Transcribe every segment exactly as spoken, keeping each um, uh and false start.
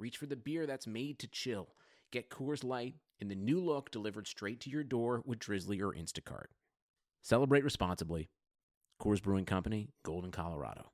reach for the beer that's made to chill. Get Coors Light in the new look delivered straight to your door with Drizzly or Instacart. Celebrate responsibly. Coors Brewing Company, Golden, Colorado.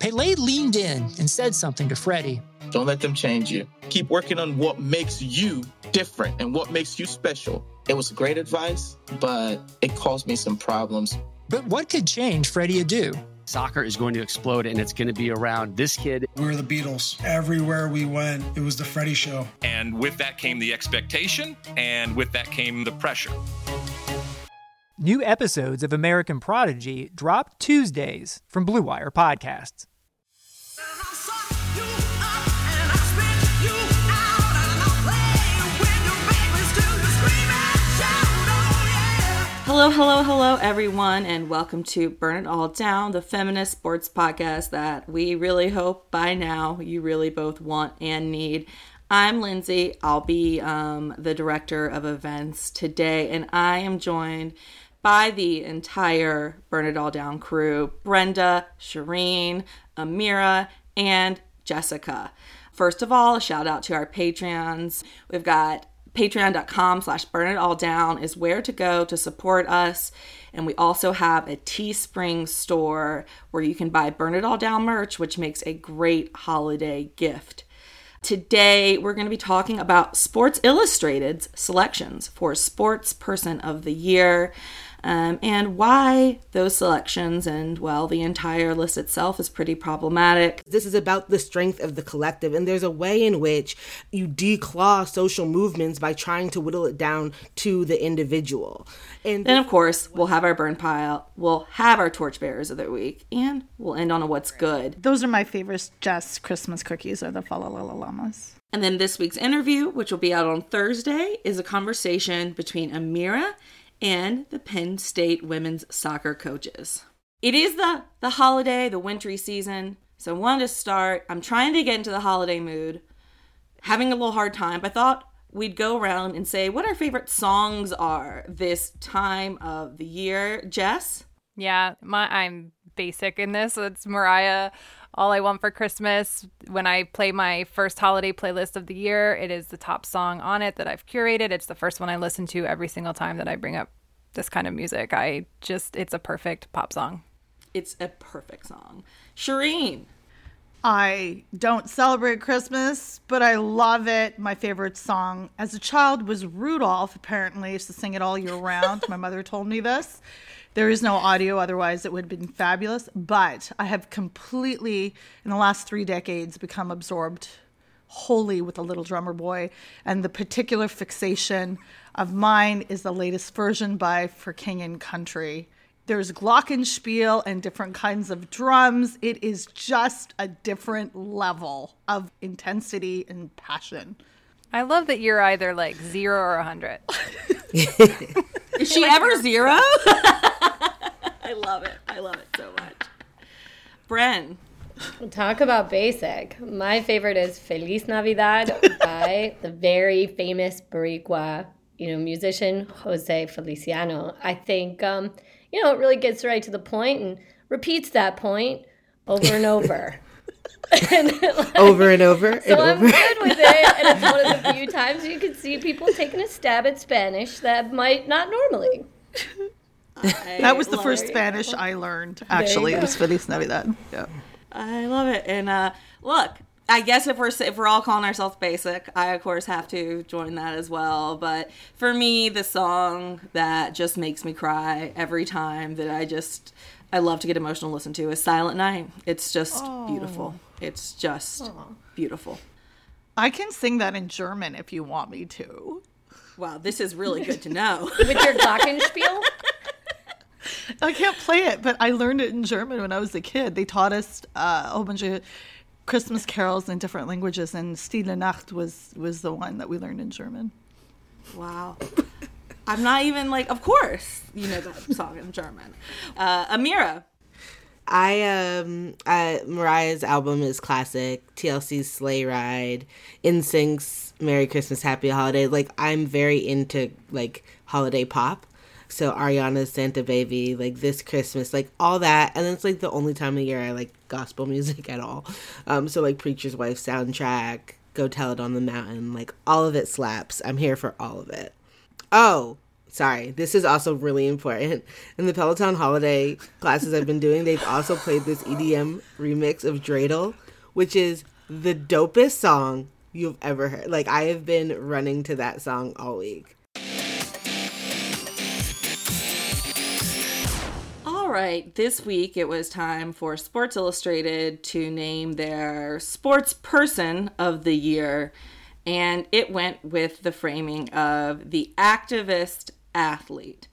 Pelé leaned in and said something to Freddie. Don't let them change you. Keep working on what makes you different and what makes you special. It was great advice, but it caused me some problems. But what could change Freddie Adu? Soccer is going to explode, and it's going to be around this kid. We were the Beatles. Everywhere we went, it was the Freddie show. And with that came the expectation, and with that came the pressure. New episodes of American Prodigy drop Tuesdays from Blue Wire Podcasts. Hello, hello, hello, everyone, and welcome to Burn It All Down, the feminist sports podcast that we really hope by now you really both want and need. I'm Lindsay. I'll be um, the director of events today, and I am joined by the entire Burn It All Down crew, Brenda, Shireen, Amira, and Jessica. First of all, a shout out to our Patreons. We've got Patreon.com slash burn it all down is where to go to support us. And we also have a Teespring store where you can buy Burn It All Down merch, which makes a great holiday gift. Today, we're going to be talking about Sports Illustrated's selections for Sports Person of the Year um, and why those selections and, well, the entire list itself is pretty problematic. This is about the strength of the collective, and there's a way in which you declaw social movements by trying to whittle it down to the individual. And then, of course, we'll have our burn pile, we'll have our torchbearers of the week, and we'll end on a what's good. Those are my favorites, Jess. Christmas cookies are the Falala Lama. And then this week's interview, which will be out on Thursday, is a conversation between Amira and the Penn State women's soccer coaches. It is the, the holiday, the wintry season, so I wanted to start. I'm trying to get into the holiday mood, having a little hard time, but I thought we'd go around and say what our favorite songs are this time of the year. Jess? Yeah, my I'm basic in this. It's Mariah. All I Want for Christmas. When I play my first holiday playlist of the year, it is the top song on it that I've curated. It's the first one I listen to every single time that I bring up this kind of music. I just, it's a perfect pop song. It's a perfect song. Shireen. I don't celebrate Christmas, but I love it. My favorite song as a child was Rudolph, apparently. I used to sing it all year round. My mother told me this. There is no audio, otherwise it would have been fabulous. But I have completely, in the last three decades, become absorbed wholly with The Little Drummer Boy. And the particular fixation of mine is the latest version by For King and Country. There's glockenspiel and different kinds of drums. It is just a different level of intensity and passion. I love that you're either like zero or one hundred. Is she ever zero? I love it. I love it so much. Bren. Talk about basic. My favorite is Feliz Navidad by the very famous Boricua, you know, musician Jose Feliciano. I think... Um, You know, it really gets right to the point and repeats that point over and over. and like, over and over and so over. So I'm good with it. And it's one of the few times you can see people taking a stab at Spanish that might not normally. I that was the first Spanish you. I learned, actually. It was Feliz Navidad. Yeah. I love it. And uh, look, I guess if we're if we're all calling ourselves basic, I, of course, have to join that as well. But for me, the song that just makes me cry every time that I just, I love to get emotional to listen to is Silent Night. It's just oh. beautiful. It's just oh. beautiful. I can sing that in German if you want me to. Wow, this is really good to know. With your glockenspiel? I can't play it, but I learned it in German when I was a kid. They taught us uh, a whole bunch of Christmas carols in different languages, and Stille Nacht was, was the one that we learned in German. Wow. I'm not even like, of course, you know that song in German. Uh, Amira. I, um, I, Mariah's album is classic. T L C's Sleigh Ride, NSYNC's Merry Christmas, Happy Holiday. Like, I'm very into, like, holiday pop. So Ariana's Santa Baby, like, This Christmas, like, all that. And it's, like, the only time of year I like gospel music at all. Um, so, like, Preacher's Wife soundtrack, Go Tell It on the Mountain. Like, all of it slaps. I'm here for all of it. Oh, sorry. This is also really important. In the Peloton holiday classes I've been doing, they've also played this E D M remix of Dreidel, which is the dopest song you've ever heard. Like, I have been running to that song all week. All right. This week it was time for Sports Illustrated to name their sports person of the year. And it went with the framing of the activist athlete.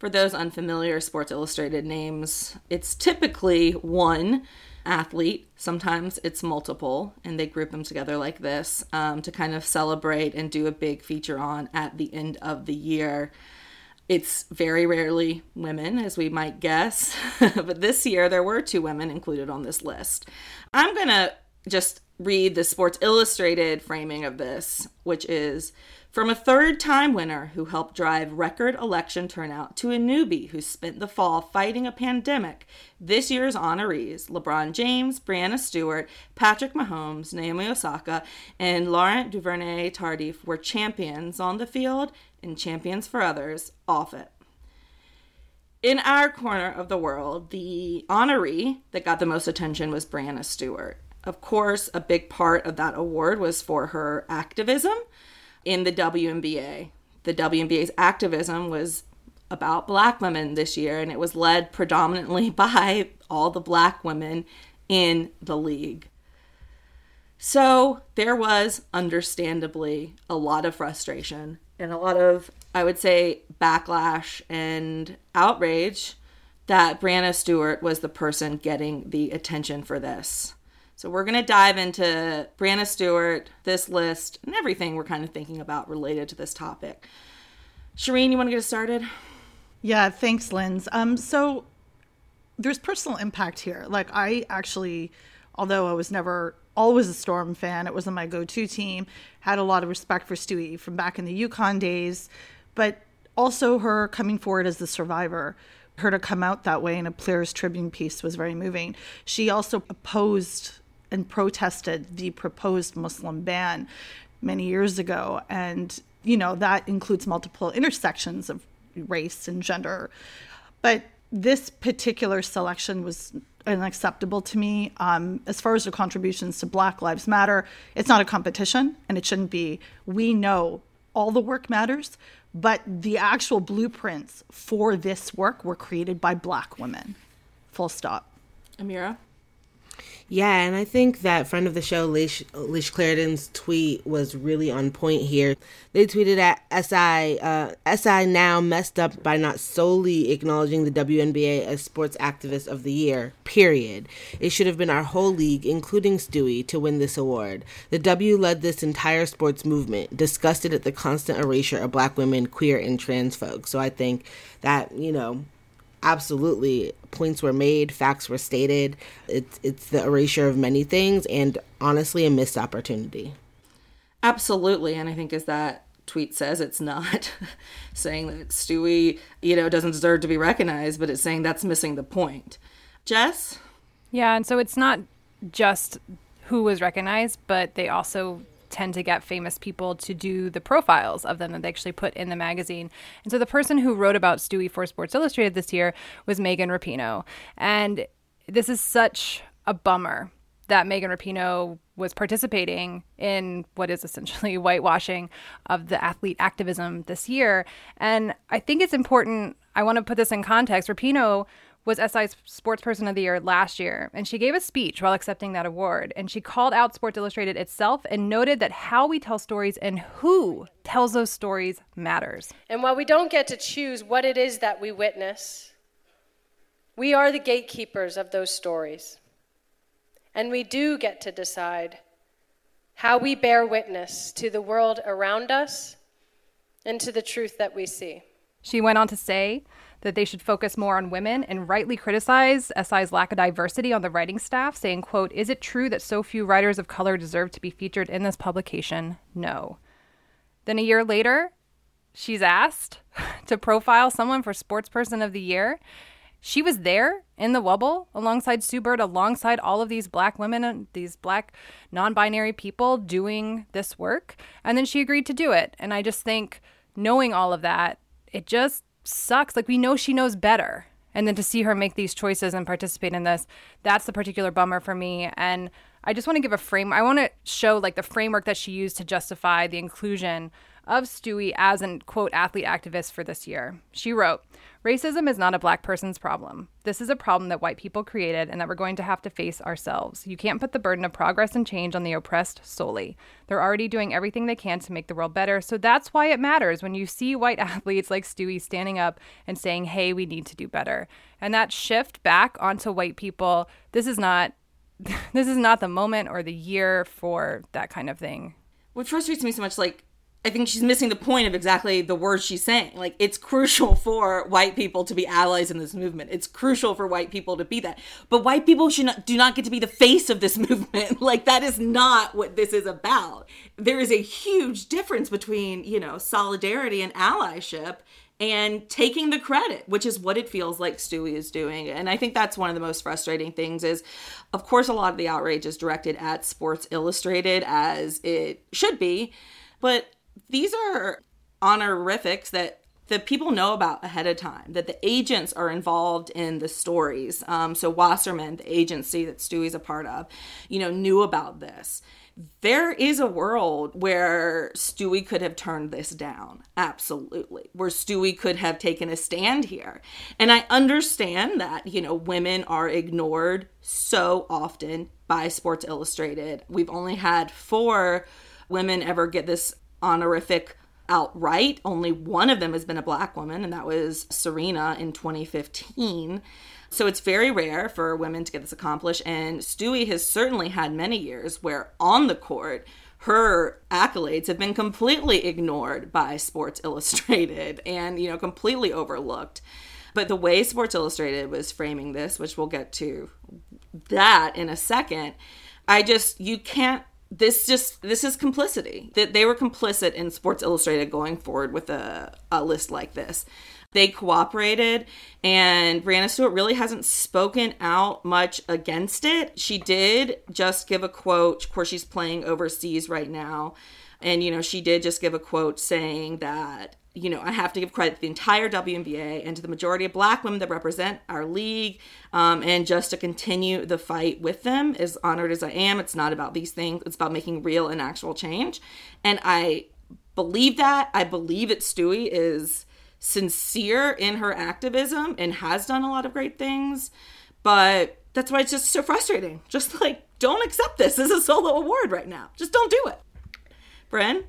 For those unfamiliar, Sports Illustrated names, it's typically one athlete. Sometimes it's multiple, and they group them together like this um, to kind of celebrate and do a big feature on at the end of the year. It's very rarely women, as we might guess. But this year, there were two women included on this list. I'm going to just read the Sports Illustrated framing of this, which is from a third-time winner who helped drive record election turnout to a newbie who spent the fall fighting a pandemic. This year's honorees, LeBron James, Brianna Stewart, Patrick Mahomes, Naomi Osaka, and Laurent Duvernay-Tardif were champions on the field and champions for others off it. In our corner of the world, the honoree that got the most attention was Brianna Stewart. Of course, a big part of that award was for her activism in the W N B A. The W N B A's activism was about Black women this year, and it was led predominantly by all the Black women in the league. So there was, understandably, a lot of frustration and a lot of, I would say, backlash and outrage that Brianna Stewart was the person getting the attention for this. So we're going to dive into Brianna Stewart, this list, and everything we're kind of thinking about related to this topic. Shireen, you want to get us started? Yeah, thanks, Linz. Um, so there's personal impact here. Like, I actually, although I was never always a Storm fan, it wasn't my go-to team, had a lot of respect for Stewie from back in the UConn days, but also her coming forward as the survivor. Her to come out that way in a Players' Tribune piece was very moving. She also opposed and protested the proposed Muslim ban many years ago. And, you know, that includes multiple intersections of race and gender. But this particular selection was unacceptable to me. Um, as far as her contributions to Black Lives Matter, it's not a competition, and it shouldn't be. We know all the work matters, but the actual blueprints for this work were created by Black women. Full stop. Amira? Yeah, and I think that friend of the show, Leish, Leish Clarendon's tweet was really on point here. They tweeted at S I, uh, S I now messed up by not solely acknowledging the W N B A as Sports Activist of the Year, period. It should have been our whole league, including Stewie, to win this award. The W led this entire sports movement, disgusted at the constant erasure of Black women, queer, and trans folks. So I think that, you know, absolutely, points were made, facts were stated. It's it's the erasure of many things and honestly a missed opportunity. Absolutely, and I think as that tweet says, it's not saying that Stewie, you know, doesn't deserve to be recognized, but it's saying that's missing the point. Jess? Yeah, and so it's not just who was recognized, but they also tend to get famous people to do the profiles of them that they actually put in the magazine. And so the person who wrote about Stewie for Sports Illustrated this year was Megan Rapinoe. And this is such a bummer that Megan Rapinoe was participating in what is essentially whitewashing of the athlete activism this year. And I think it's important, I want to put this in context. Rapinoe was S I's Sports Person of the Year last year, and she gave a speech while accepting that award, and she called out Sports Illustrated itself and noted that how we tell stories and who tells those stories matters. And while we don't get to choose what it is that we witness, we are the gatekeepers of those stories. and we do get to decide how we bear witness to the world around us and to the truth that we see. She went on to say that they should focus more on women and rightly criticize S I's lack of diversity on the writing staff, saying, quote, "Is it true that so few writers of color deserve to be featured in this publication? No." Then a year later, she's asked to profile someone for Sportsperson of the Year. She was there in the Wubble alongside Sue Bird, alongside all of these black women and these black non-binary people doing this work. And then she agreed to do it. And I just think, knowing all of that, it just sucks. Like, we know she knows better. And then to see her make these choices and participate in this, that's the particular bummer for me. And I just want to give a frame. I want to show like the framework that she used to justify the inclusion of Stewie as an, quote, athlete activist for this year. She wrote, "Racism is not a black person's problem. This is a problem that white people created and that we're going to have to face ourselves. You can't put the burden of progress and change on the oppressed solely. They're already doing everything they can to make the world better. So that's why it matters when you see white athletes like Stewie standing up and saying, hey, we need to do better." And that shift back onto white people, this is not this is not the moment or the year for that kind of thing. What frustrates me so much, like, I think she's missing the point of exactly the words she's saying. Like, it's crucial for white people to be allies in this movement. It's crucial for white people to be that. But white people should not, do not get to be the face of this movement. Like, that is not what this is about. There is a huge difference between, you know, solidarity and allyship and taking the credit, which is what it feels like Stewie is doing. And I think that's one of the most frustrating things is, of course, a lot of the outrage is directed at Sports Illustrated, as it should be. But these are honorifics that the people know about ahead of time, that the agents are involved in the stories. Um, so Wasserman, the agency that Stewie's a part of, you know, knew about this. There is a world where Stewie could have turned this down. Absolutely. Where Stewie could have taken a stand here. And I understand that, you know, women are ignored so often by Sports Illustrated. We've only had four women ever get this honorific outright. Only one of them has been a black woman, and that was Serena in twenty fifteen. So it's very rare for women to get this accomplished, and Stewie has certainly had many years where on the court her accolades have been completely ignored by Sports Illustrated and, you know, completely overlooked. But the way Sports Illustrated was framing this, which we'll get to that in a second, I just, you can't This just, this is complicity. That they were complicit in Sports Illustrated going forward with a, a list like this. They cooperated, and Brianna Stewart really hasn't spoken out much against it. She did just give a quote. Of course, she's playing overseas right now. And, you know, she did just give a quote saying that, you know, I have to give credit to the entire W N B A and to the majority of black women that represent our league. Um, and just to continue the fight with them, as honored as I am, it's not about these things. It's about making real and actual change. And I believe that. I believe that Stewie is sincere in her activism and has done a lot of great things. But that's why it's just so frustrating. Just like, don't accept this as a solo award right now. Just don't do it. Brynn?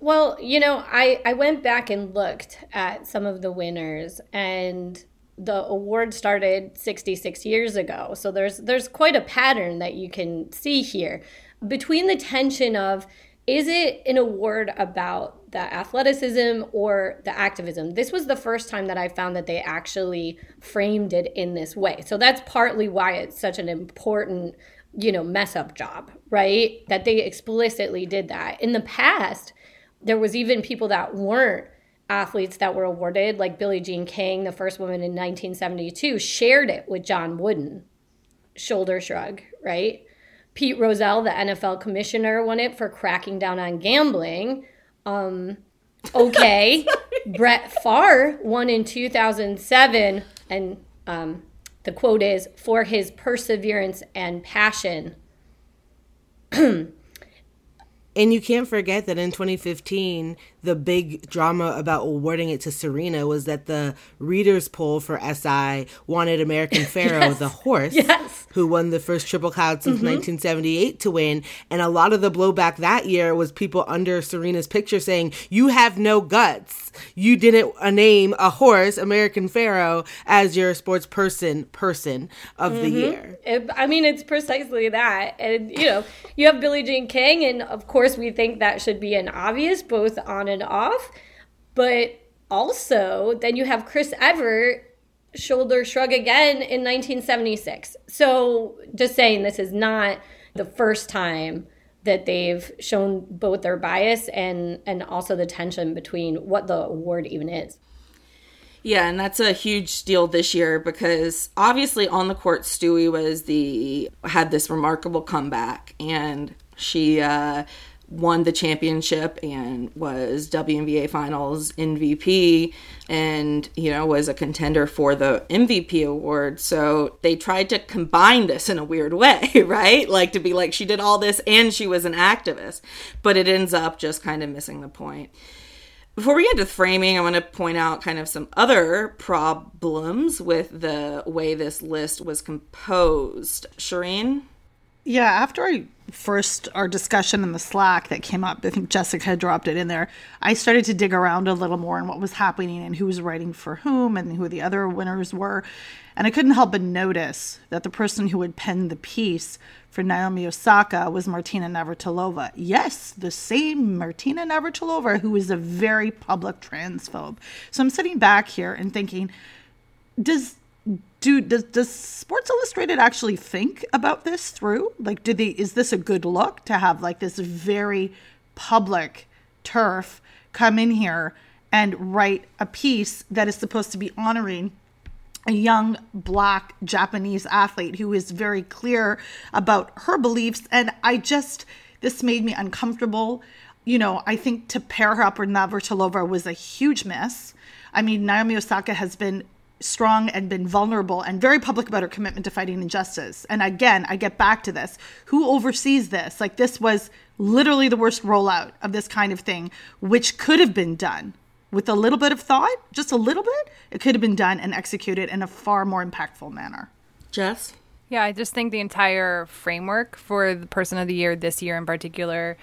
Well, you know, I, I went back and looked at some of the winners, and the award started sixty-six years ago. So there's there's quite a pattern that you can see here between the tension of, is it an award about the athleticism or the activism? This was the first time that I found that they actually framed it in this way. So that's partly why it's such an important, you know, mess up job, right? That they explicitly did that. In the past, there was even people that weren't athletes that were awarded, like Billie Jean King, the first woman in nineteen seventy-two, shared it with John Wooden. Shoulder shrug, right? Pete Rozelle, the N F L commissioner, won it for cracking down on gambling. Um, okay. Brett Favre won in two thousand seven, and um, the quote is, "for his perseverance and passion." And you can't forget that in twenty fifteen, the big drama about awarding it to Serena was that the readers poll for S I wanted American Pharaoh, yes. the horse, yes. who won the first Triple Crown since mm-hmm. nineteen seventy-eight to win. And a lot of the blowback that year was people under Serena's picture saying, you have no guts. You didn't name a horse, American Pharaoh, as your sports person person of mm-hmm. the year. It, I mean, it's precisely that. And, you know, you have Billie Jean King, and of course we think that should be an obvious, both on and off. But also, then you have Chris Evert, shoulder shrug again in nineteen seventy-six. So just saying, this is not the first time that they've shown both their bias and, and also the tension between what the award even is. Yeah, and that's a huge deal this year because obviously on the court, Stewie was the had this remarkable comeback, and she uh, won the championship and was W N B A Finals M V P, and you know was a contender for the M V P award. So they tried to combine this in a weird way, right? Like to be like she did all this and she was an activist, but it ends up just kind of missing the point. Before we get to framing, I want to point out kind of some other problems with the way this list was composed. Shireen? Yeah, after I first, our discussion in the Slack that came up, I think Jessica had dropped it in there, I started to dig around a little more on what was happening and who was writing for whom and who the other winners were. And I couldn't help but notice that the person who had penned the piece for Naomi Osaka was Martina Navratilova. Yes, the same Martina Navratilova, who is a very public transphobe. So I'm sitting back here and thinking, does do does, does Sports Illustrated actually think about this through? Like, did they is this a good look to have like this very public turf come in here and write a piece that is supposed to be honoring a young Black Japanese athlete who is very clear about her beliefs? And I just, this made me uncomfortable. You know, I think to pair her up with Navratilova was a huge miss. I mean, Naomi Osaka has been strong and been vulnerable and very public about her commitment to fighting injustice. And again, I get back to this. Who oversees this? Like, this was literally the worst rollout of this kind of thing, which could have been done. With a little bit of thought, just a little bit, it could have been done and executed in a far more impactful manner. Jess? Yeah, I just think the entire framework for the Person of the Year this year in particular,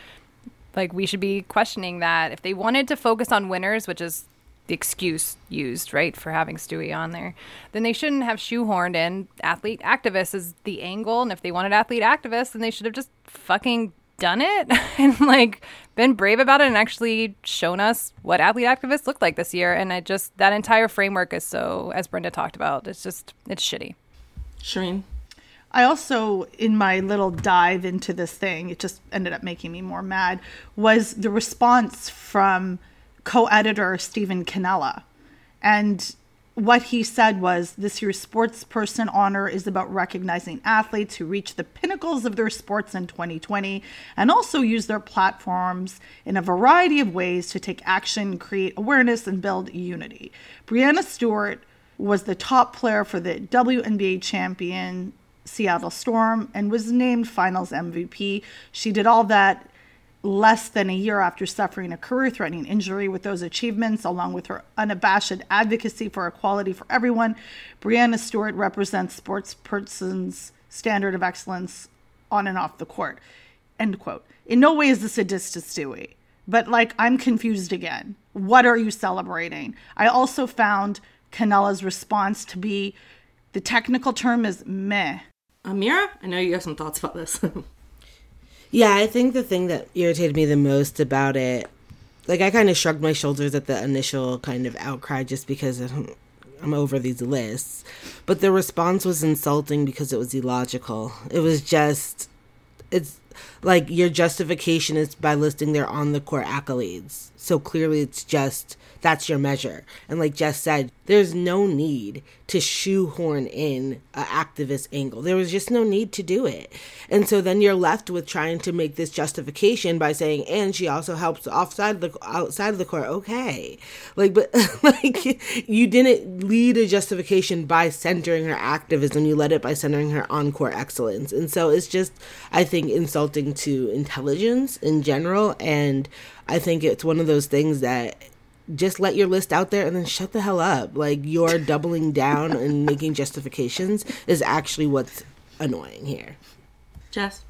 like we should be questioning that. If they wanted to focus on winners, which is the excuse used, right, for having Stewie on there, then they shouldn't have shoehorned in athlete activists as the angle. And if they wanted athlete activists, then they should have just fucking done it and like been brave about it and actually shown us what athlete activists look like this year. And I just, that entire framework is so, as Brenda talked about, it's just, it's shitty. Shireen? I also, in my little dive into this thing, it just ended up making me more mad, was the response from co-editor Stephen Cannella. And what he said was, this year's sports person honor is about recognizing athletes who reach the pinnacles of their sports in twenty twenty and also use their platforms in a variety of ways to take action, create awareness, and build unity. Brianna Stewart was the top player for the W N B A champion Seattle Storm and was named finals M V P. She did all that less than a year after suffering a career-threatening injury. With those achievements, along with her unabashed advocacy for equality for everyone, Brianna Stewart represents sports person's standard of excellence on and off the court. End quote. In no way is this a diss to Stewie, but like, I'm confused again. What are you celebrating? I also found Canella's response to be, the technical term is meh. Amira, I know you have some thoughts about this. Yeah, I think the thing that irritated me the most about it, like I kind of shrugged my shoulders at the initial kind of outcry just because I'm, I'm over these lists, but the response was insulting because it was illogical. It was just, it's like your justification is by listing their on-the-court accolades. So clearly it's just, that's your measure. And like Jess said, there's no need to shoehorn in an activist angle. There was just no need to do it. And so then you're left with trying to make this justification by saying, and she also helps offside the, outside of the court. Okay. Like, but like you didn't lead a justification by centering her activism. You led it by centering her on-court excellence. And so it's just, I think, insulting insulting to intelligence in general. And I think it's one of those things that just let your list out there and then shut the hell up. Like, your doubling down and making justifications is actually what's annoying here. Jess?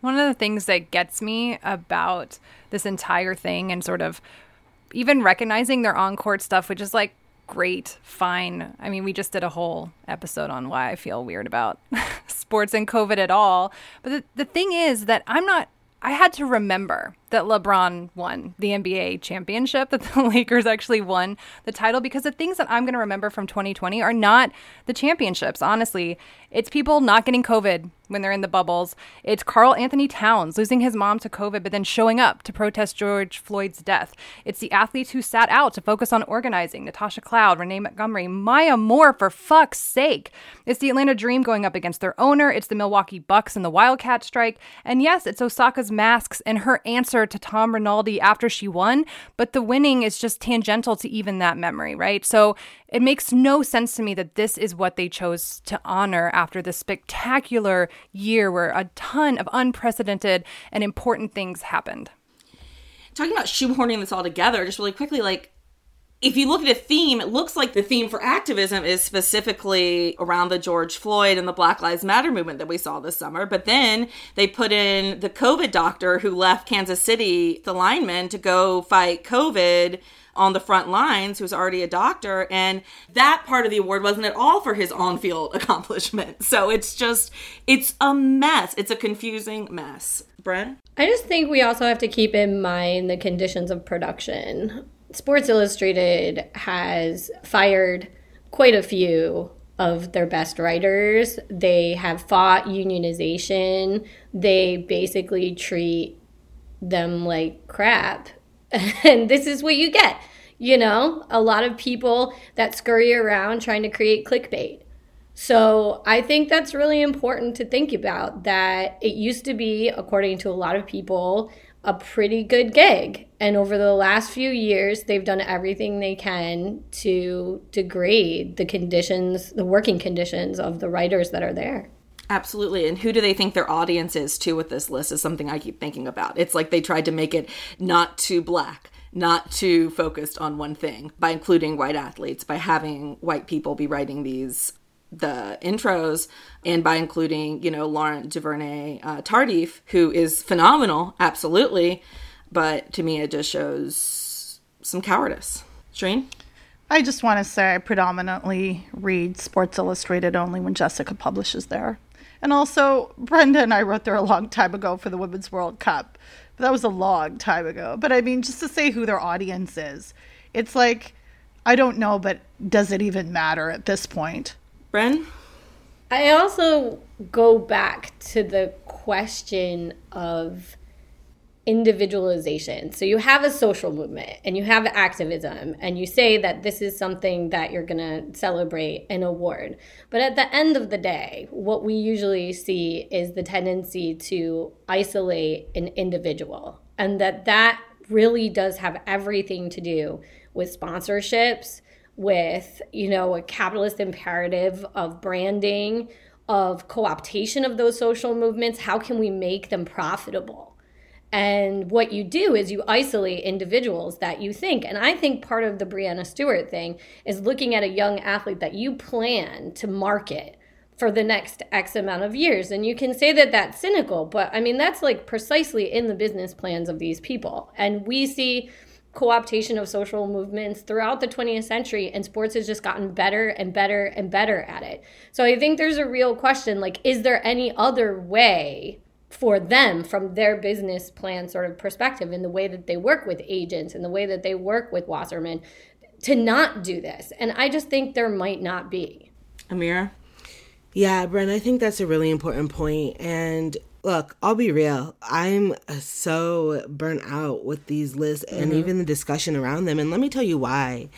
One of the things that gets me about this entire thing and sort of even recognizing their on-court stuff, which is like, great, fine. I mean, we just did a whole episode on why I feel weird about sports and COVID at all. But the, the thing is that I'm not, I had to remember that LeBron won the N B A championship, that the Lakers actually won the title, because the things that I'm going to remember from twenty twenty are not the championships, honestly. It's people not getting COVID when they're in the bubbles. It's Carl Anthony Towns losing his mom to COVID, but then showing up to protest George Floyd's death. It's the athletes who sat out to focus on organizing, Natasha Cloud, Renee Montgomery, Maya Moore, for fuck's sake. It's the Atlanta Dream going up against their owner. It's the Milwaukee Bucks and the Wildcat strike. And yes, it's Osaka's masks and her answer to Tom Rinaldi after she won, but the winning is just tangential to even that memory, right? So it makes no sense to me that this is what they chose to honor after this spectacular year where a ton of unprecedented and important things happened. Talking about shoehorning this all together, just really quickly, like, if you look at a theme, it looks like the theme for activism is specifically around the George Floyd and the Black Lives Matter movement that we saw this summer. But then they put in the COVID doctor who left Kansas City, the lineman, to go fight COVID on the front lines, who's already a doctor. And that part of the award wasn't at all for his on-field accomplishment. So it's just, it's a mess. It's a confusing mess. Bren? I just think we also have to keep in mind the conditions of production. Sports Illustrated has fired quite a few of their best writers. They have fought unionization. They basically treat them like crap. And this is what you get. You know, a lot of people that scurry around trying to create clickbait. So I think that's really important to think about, that it used to be, according to a lot of people, a pretty good gig. And over the last few years, they've done everything they can to degrade the conditions, the working conditions of the writers that are there. Absolutely. And who do they think their audience is too with this list is something I keep thinking about. It's like they tried to make it not too black, not too focused on one thing by including white athletes, by having white people be writing these the intros, and by including, you know, Laurent DuVernay uh, Tardif, who is phenomenal, absolutely. But to me, it just shows some cowardice. Shereen? I just want to say I predominantly read Sports Illustrated only when Jessica publishes there. And also, Brenda and I wrote there a long time ago for the Women's World Cup. But that was a long time ago. But I mean, just to say who their audience is, it's like, I don't know, but does it even matter at this point? Bren? I also go back to the question of individualization. So you have a social movement and you have activism, and you say that this is something that you're going to celebrate and award. But at the end of the day, what we usually see is the tendency to isolate an individual, and that that really does have everything to do with sponsorships, with, you know, a capitalist imperative of branding, of co-optation of those social movements. How can we make them profitable? And what you do is you isolate individuals that you think. And I think part of the Brianna Stewart thing is looking at a young athlete that you plan to market for the next X amount of years. And you can say that that's cynical, but I mean, that's like precisely in the business plans of these people. And we see co-optation of social movements throughout the twentieth century, and sports has just gotten better and better and better at it. So I think there's a real question, like, is there any other way for them from their business plan sort of perspective, in the way that they work with agents and the way that they work with Wasserman, to not do this? And I just think there might not be. Amira? Yeah, Bren, I think that's a really important point. And look, I'll be real. I'm so burnt out with these lists and mm-hmm. even the discussion around them. And let me tell you why.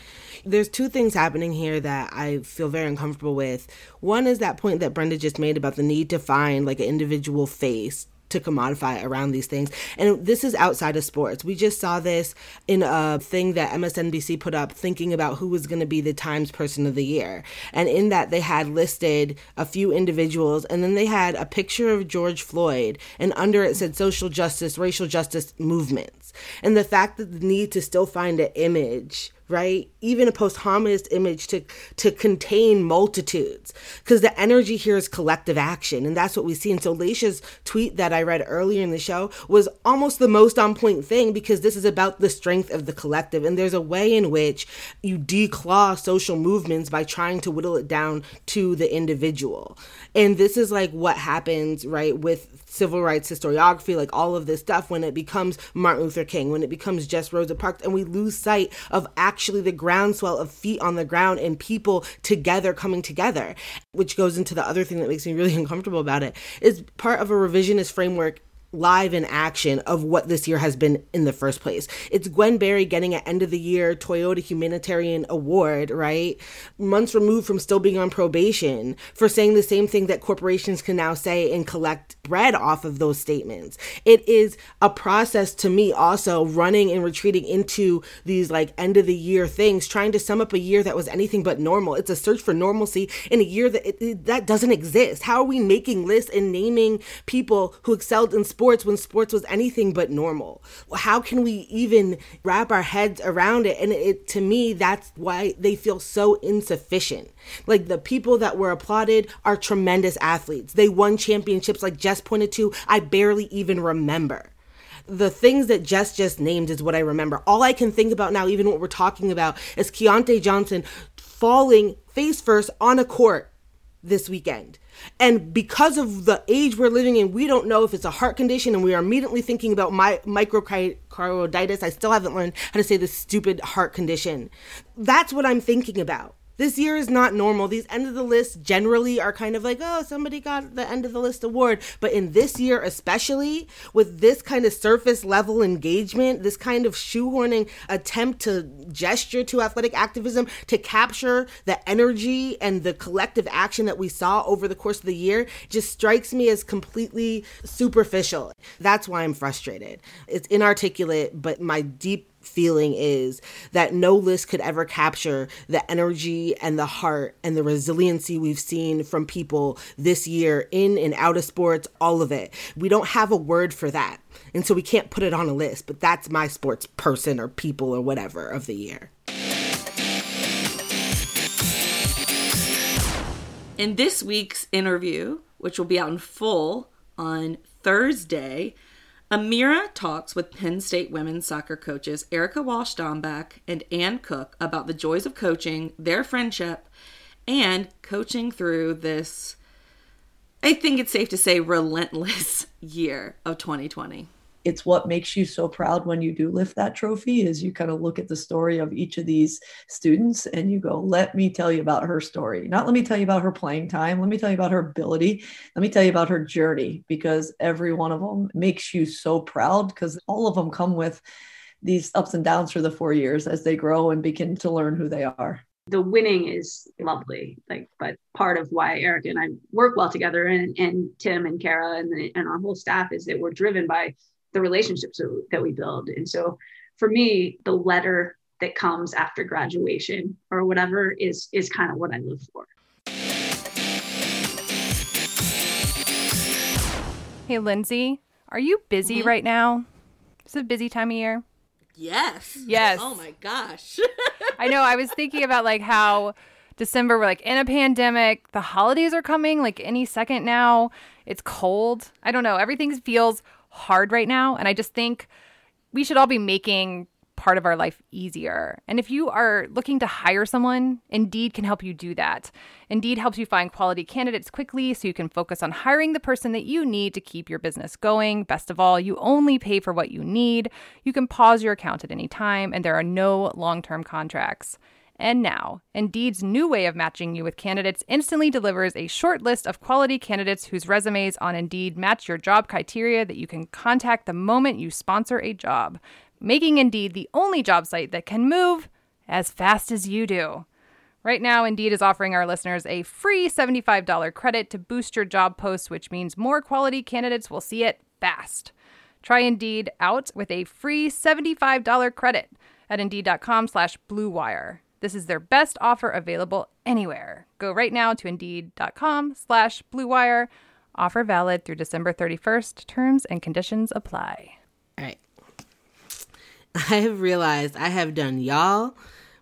There's two things happening here that I feel very uncomfortable with. One is that point that Brenda just made about the need to find like an individual face to commodify around these things. And this is outside of sports. We just saw this in a thing that M S N B C put up thinking about who was going to be the Times Person of the Year. And in that, they had listed a few individuals, and then they had a picture of George Floyd, and under it said social justice, racial justice movements. And the fact that the need to still find an image, right? Even a posthumous image to to contain multitudes, because the energy here is collective action, and that's what we see. And so Laisha's tweet that I read earlier in the show was almost the most on point thing, because this is about the strength of the collective, and there's a way in which you declaw social movements by trying to whittle it down to the individual. And this is like what happens, right, with civil rights historiography, like all of this stuff, when it becomes Martin Luther King, when it becomes just Rosa Parks, and we lose sight of action. Actually the groundswell of feet on the ground and people together coming together, which goes into the other thing that makes me really uncomfortable about it, is part of a revisionist framework live in action of what this year has been in the first place. It's Gwen Berry getting an end of the year Toyota humanitarian award, right? Months removed from still being on probation for saying the same thing that corporations can now say and collect bread off of those statements. It is a process to me also running and retreating into these like end of the year things, trying to sum up a year that was anything but normal. It's a search for normalcy in a year that it, it, that doesn't exist. How are we making lists and naming people who excelled in sports sports when sports was anything but normal? How can we even wrap our heads around it? And it, to me, that's why they feel so insufficient. Like the people that were applauded are tremendous athletes. They won championships like Jess pointed to. I barely even remember. The things that Jess just named is what I remember. All I can think about now, even what we're talking about, is Keontae Johnson falling face first on a court this weekend. And because of the age we're living in, we don't know if it's a heart condition, and we are immediately thinking about my myocarditis. I still haven't learned how to say this stupid heart condition. That's what I'm thinking about. This year is not normal. These end of the list generally are kind of like, oh, somebody got the end of the list award. But in this year, especially with this kind of surface level engagement, this kind of shoehorning attempt to gesture to athletic activism, to capture the energy and the collective action that we saw over the course of the year, just strikes me as completely superficial. That's why I'm frustrated. It's inarticulate, but my deep feeling is that no list could ever capture the energy and the heart and the resiliency we've seen from people this year in and out of sports, all of it. We don't have a word for that. And so we can't put it on a list, but that's my sports person or people or whatever of the year. In this week's interview, which will be out in full on Thursday, Amira talks with Penn State women's soccer coaches Erica Walsh-Dombach and Ann Cook about the joys of coaching, their friendship, and coaching through this, I think it's safe to say, relentless year of twenty twenty. It's what makes you so proud when you do lift that trophy is you kind of look at the story of each of these students and you go, let me tell you about her story. Not let me tell you about her playing time. Let me tell you about her ability. Let me tell you about her journey, because every one of them makes you so proud, because all of them come with these ups and downs for the four years as they grow and begin to learn who they are. The winning is lovely, like, but part of why Eric and I work well together, and, and Tim and Kara and, the, and our whole staff, is that we're driven by the relationships that we build. And so for me, the letter that comes after graduation or whatever is, is kind of what I live for. Hey, Lindsay, are you busy mm-hmm. right now? It's a busy time of year. Yes. Yes. Oh my gosh. I know. I was thinking about like how December, we're like in a pandemic, the holidays are coming like any second now. It's cold. I don't know. Everything feels hard right now, and I just think we should all be making part of our life easier. And if you are looking to hire someone, Indeed can help you do that. Indeed helps you find quality candidates quickly so you can focus on hiring the person that you need to keep your business going. Best of all, you only pay for what you need. You can pause your account at any time, and there are no long-term contracts. And now, Indeed's new way of matching you with candidates instantly delivers a short list of quality candidates whose resumes on Indeed match your job criteria that you can contact the moment you sponsor a job, making Indeed the only job site that can move as fast as you do. Right now, Indeed is offering our listeners a free seventy-five dollars credit to boost your job post, which means more quality candidates will see it fast. Try Indeed out with a free seventy-five dollars credit at Indeed.com slash Blue Wire. This is their best offer available anywhere. Go right now to Indeed.com slash Blue Wire. Offer valid through December thirty-first. Terms and conditions apply. All right. I have realized I have done y'all,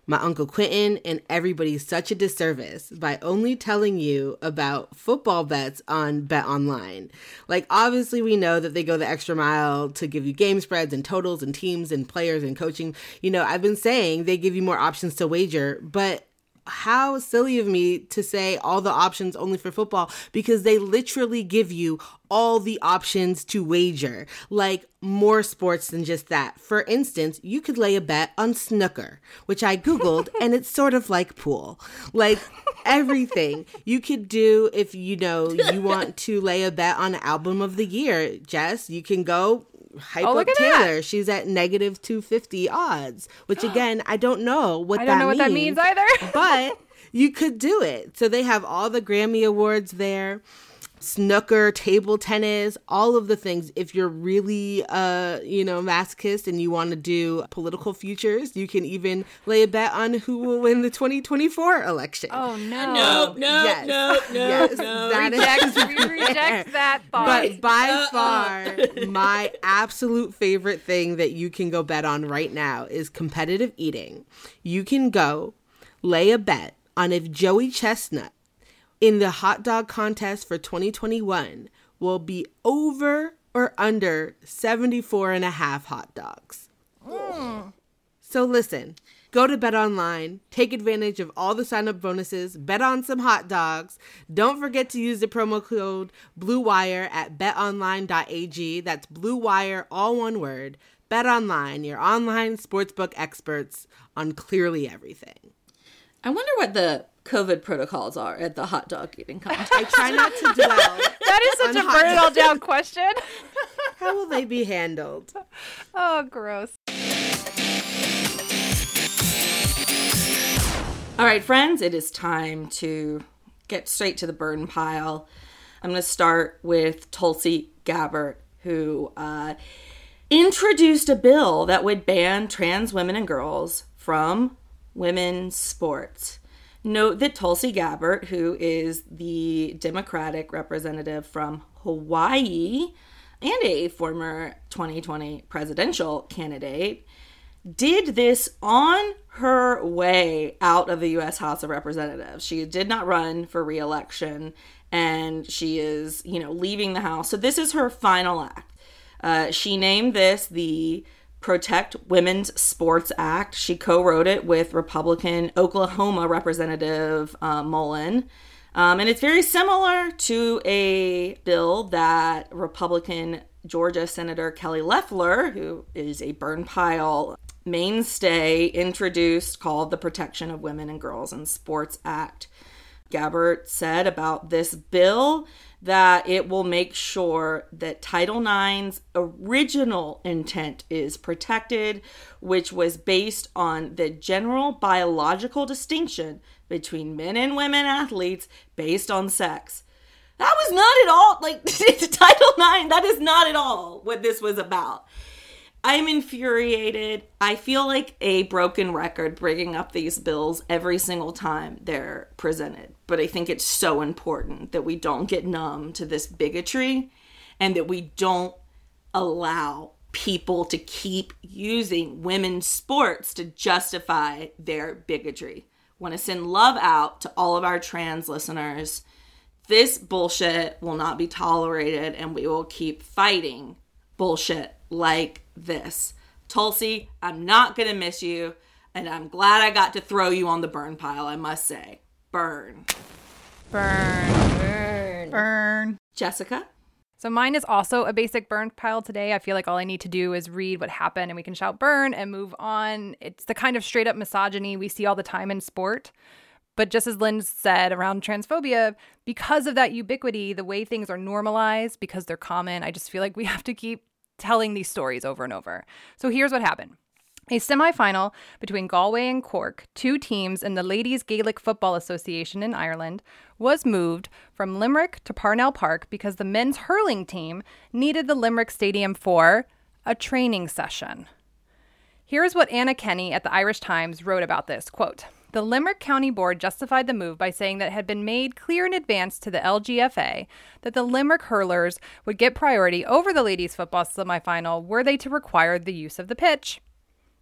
my Uncle Quentin, and everybody such a disservice by only telling you about football bets on BetOnline. Like, obviously, we know that they go the extra mile to give you game spreads and totals and teams and players and coaching. You know, I've been saying they give you more options to wager, but how silly of me to say all the options only for football, because they literally give you all the options to wager, like more sports than just that. For instance, you could lay a bet on snooker, which I Googled, and it's sort of like pool. Like everything you could do if, you know, you want to lay a bet on album of the year, Jess, you can go hype oh, up Taylor. That. She's at negative two fifty odds, which again, I don't know what that means. I don't know means, what that means either. But you could do it. So they have all the Grammy Awards there, snooker, table tennis, all of the things. If you're really, uh, you know, masochist and you want to do political futures, you can even lay a bet on who will win the twenty twenty-four election. Oh, no. No, no, yes. no, no, yes. no. That reject, is we reject that thought. But by Uh-oh. far, my absolute favorite thing that you can go bet on right now is competitive eating. You can go lay a bet on if Joey Chestnut in the hot dog contest for twenty twenty-one will be over or under seventy-four and a half hot dogs. Mm. So listen, go to BetOnline, take advantage of all the sign-up bonuses, bet on some hot dogs. Don't forget to use the promo code BLUEWIRE at betonline.ag. That's BLUEWIRE, all one word. BetOnline, your online sportsbook experts on clearly everything. I wonder what the COVID protocols are at the hot dog eating contest. I try not to dwell. That is such a burn it all down question. How will they be handled? Oh, gross. All right, friends, it is time to get straight to the burn pile. I'm going to start with Tulsi Gabbard, who uh, introduced a bill that would ban trans women and girls from women's sports. Note that Tulsi Gabbard, who is the Democratic representative from Hawaii and a former twenty twenty presidential candidate, did this on her way out of the U S House of Representatives. She did not run for re-election, and she is, you know, leaving the House. So this is her final act. Uh, she named this the Protect Women's Sports Act. She co-wrote it with Republican Oklahoma Representative uh, Mullen. Um, and it's very similar to a bill that Republican Georgia Senator Kelly Loeffler, who is a burn pile mainstay, introduced, called the Protection of Women and Girls in Sports Act. Gabbard said about this bill that it will make sure that Title nine's original intent is protected, which was based on the general biological distinction between men and women athletes based on sex. That was not at all, like, Title nine, that is not at all what this was about. I'm infuriated. I feel like a broken record bringing up these bills every single time they're presented. But I think it's so important that we don't get numb to this bigotry and that we don't allow people to keep using women's sports to justify their bigotry. Want to send love out to all of our trans listeners. This bullshit will not be tolerated, and we will keep fighting bullshit like this. Tulsi, I'm not gonna miss you, and I'm glad I got to throw you on the burn pile, I must say. Burn. Burn. Burn. Burn. Jessica? So mine is also a basic burn pile today. I feel like all I need to do is read what happened, and we can shout burn and move on. It's the kind of straight up misogyny we see all the time in sport. But just as Lynn said around transphobia, because of that ubiquity, the way things are normalized, because they're common, I just feel like we have to keep telling these stories over and over. So here's what happened. a semi-final between Galway and Cork, two teams in the Ladies' Gaelic Football Association in Ireland, was moved from Limerick to Parnell Park because the men's hurling team needed the Limerick Stadium for a training session. Here's what Anna Kenny at the Irish Times wrote about this, quote, "The Limerick County Board justified the move by saying that it had been made clear in advance to the L G F A that the Limerick hurlers would get priority over the ladies' football semifinal were they to require the use of the pitch.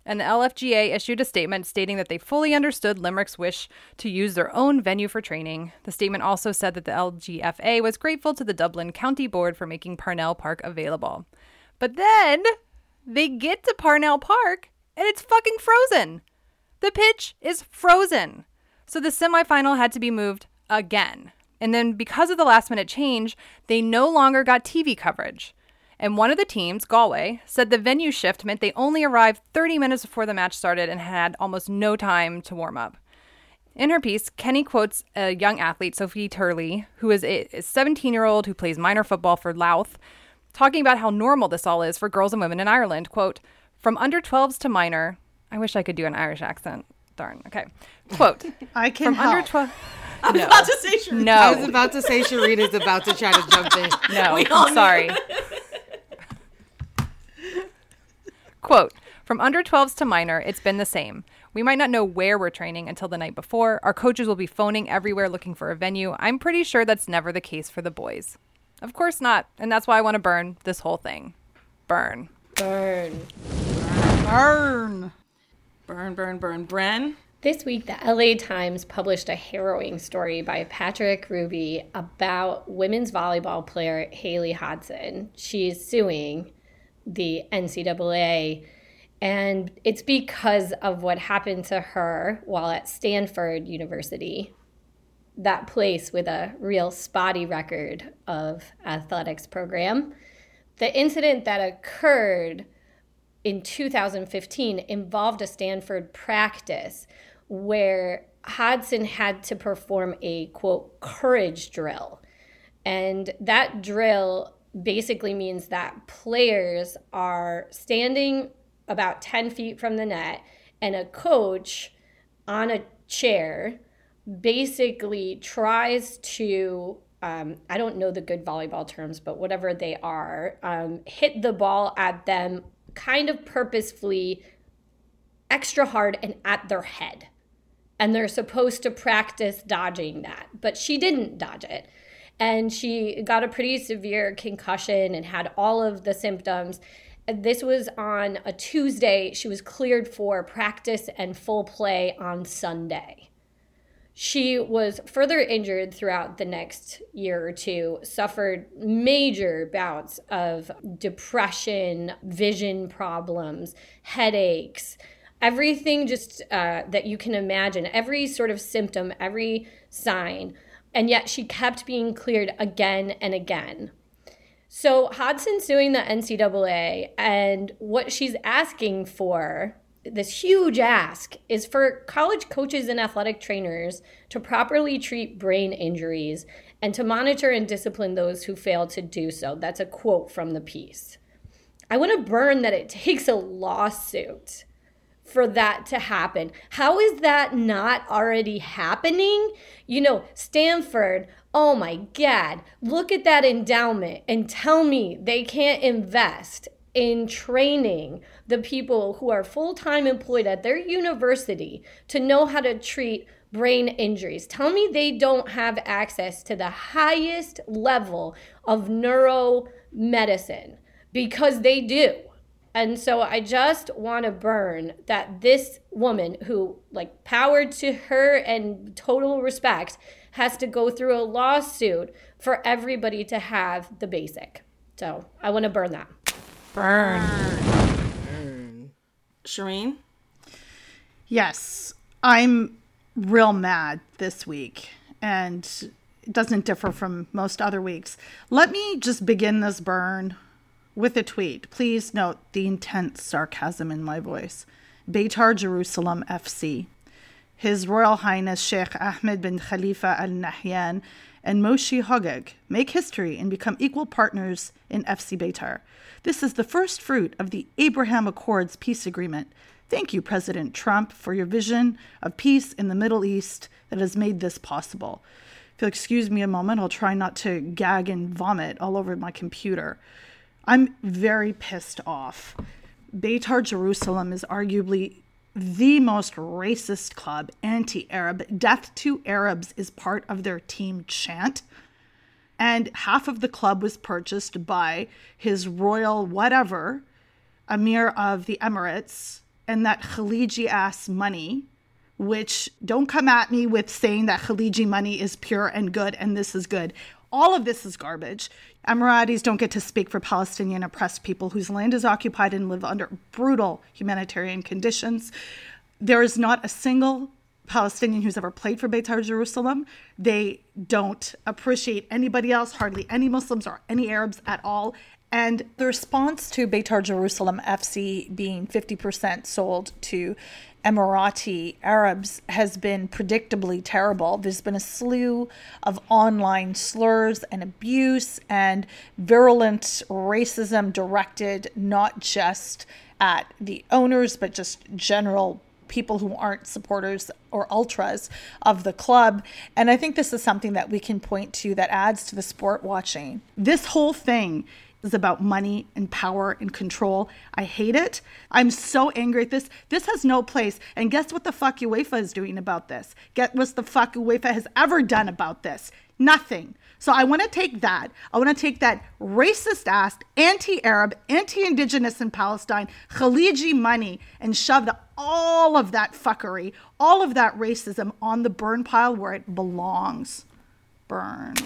And the L F G A issued a statement stating that they fully understood Limerick's wish to use their own venue for training. The statement also said that the L G F A was grateful to the Dublin County Board for making Parnell Park available." But then they get to Parnell Park and it's fucking frozen. The pitch is frozen. So the semifinal had to be moved again. And then because of the last minute change, they no longer got T V coverage. And one of the teams, Galway, said the venue shift meant they only arrived thirty minutes before the match started and had almost no time to warm up. In her piece, Kenny quotes a young athlete, Sophie Turley, who is a seventeen-year-old who plays minor football for Louth, talking about how normal this all is for girls and women in Ireland. Quote, "From under twelves to minor..." I wish I could do an Irish accent. Darn. Okay. Quote, I can from help. Under twelve. I was no. about to say Sharita. No. I was about to say Sharita's about to try to jump in. No, we I'm sorry. Quote, "From under twelves to minor, it's been the same. We might not know where we're training until the night before. Our coaches will be phoning everywhere looking for a venue. I'm pretty sure that's never the case for the boys." Of course not. And that's why I want to burn this whole thing. Burn. Burn. Burn. Burn, burn, burn. Bren? This week, the L A Times published a harrowing story by Patrick Ruby about women's volleyball player Haley Hodson. She is suing the N C double A, and it's because of what happened to her while at Stanford University, that place with a real spotty record of athletics program. The incident that occurred in two thousand fifteen involved a Stanford practice where Hodson had to perform a, quote, courage drill. And that drill basically means that players are standing about ten feet from the net and a coach on a chair basically tries to, Um, I don't know the good volleyball terms, but whatever they are, um, hit the ball at them kind of purposefully, extra hard and at their head. And they're supposed to practice dodging that, but she didn't dodge it. And she got a pretty severe concussion and had all of the symptoms. This was on a Tuesday. She was cleared for practice and full play on Sunday. She was further injured throughout the next year or two, suffered major bouts of depression, vision problems, headaches, everything just uh, that you can imagine, every sort of symptom, every sign. And yet she kept being cleared again and again. So Hodson's suing the N C double A, and what she's asking for, this huge ask, is for college coaches and athletic trainers to properly treat brain injuries and to monitor and discipline those who fail to do so. That's a quote from the piece. I want to burn that it takes a lawsuit for that to happen. How is that not already happening? You know, Stanford, oh my God, look at that endowment and tell me they can't invest in training the people who are full-time employed at their university to know how to treat brain injuries. Tell me they don't have access to the highest level of neuromedicine, because they do. And so I just want to burn that this woman, who, like, power to her and total respect, has to go through a lawsuit for everybody to have the basic. So I want to burn that. Burn. Burn. Burn. Shireen? Yes, I'm real mad this week, and it doesn't differ from most other weeks. Let me just begin this burn with a tweet. Please note the intense sarcasm in my voice. Beitar Jerusalem F C, His Royal Highness Sheikh Ahmed bin Khalifa Al Nahyan and Moshe Hogeg make history and become equal partners in F C Beitar. This is the first fruit of the Abraham Accords peace agreement Thank you, President Trump, for your vision of peace in the Middle East that has made this possible. If you'll excuse me a moment, I'll try not to gag and vomit all over my computer. I'm very pissed off. Beitar Jerusalem is arguably the most racist club, anti-Arab. Death to Arabs is part of their team chant. And half of the club was purchased by his royal whatever, Emir of the Emirates, and that Khaliji-ass money, which don't come at me with saying that Khaliji money is pure and good and this is good. All of this is garbage. Emiratis don't get to speak for Palestinian oppressed people whose land is occupied and live under brutal humanitarian conditions. There is not a single Palestinian who's ever played for Beitar Jerusalem. They don't appreciate anybody else, hardly any Muslims or any Arabs at all. And the response to Beitar Jerusalem F C being fifty percent sold to Emirati Arabs has been predictably terrible. There's been a slew of online slurs and abuse and virulent racism directed not just at the owners, but just general people who aren't supporters or ultras of the club. And I think this is something that we can point to that adds to the sport watching. This whole thing is about money and power and control. I hate it. I'm so angry at this. This has no place. And guess what the fuck UEFA is doing about this? Get what the fuck UEFA has ever done about this? Nothing. So I want to take that. I want to take that racist ass, anti-Arab, anti-Indigenous in Palestine, Khaliji money, and shove the, all of that fuckery, all of that racism on the burn pile where it belongs. Burn.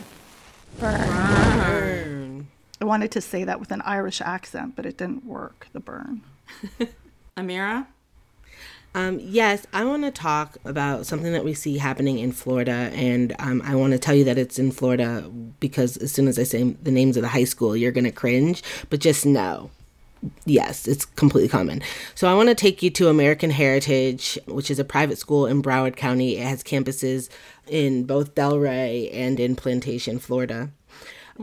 Burn. Burn. I wanted to say that with an Irish accent, but it didn't work, the burn. Amira? Um, yes, I want to talk about something that we see happening in Florida, and um, I want to tell you that it's in Florida because as soon as I say the names of the high school, you're going to cringe, but just know. Yes, it's completely common. So I want to take you to American Heritage, which is a private school in Broward County. It has campuses in both Delray and in Plantation, Florida.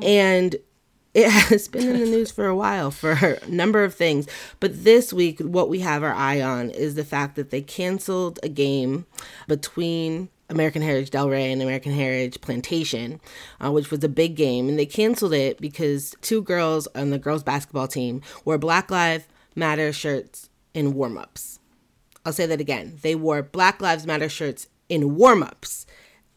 And it has been in the news for a while for a number of things. But this week, what we have our eye on is the fact that they canceled a game between American Heritage Delray and American Heritage Plantation, uh, which was a big game. And they canceled it because two girls on the girls' basketball team wore Black Lives Matter shirts in warm-ups. I'll say that again. They wore Black Lives Matter shirts in warm-ups.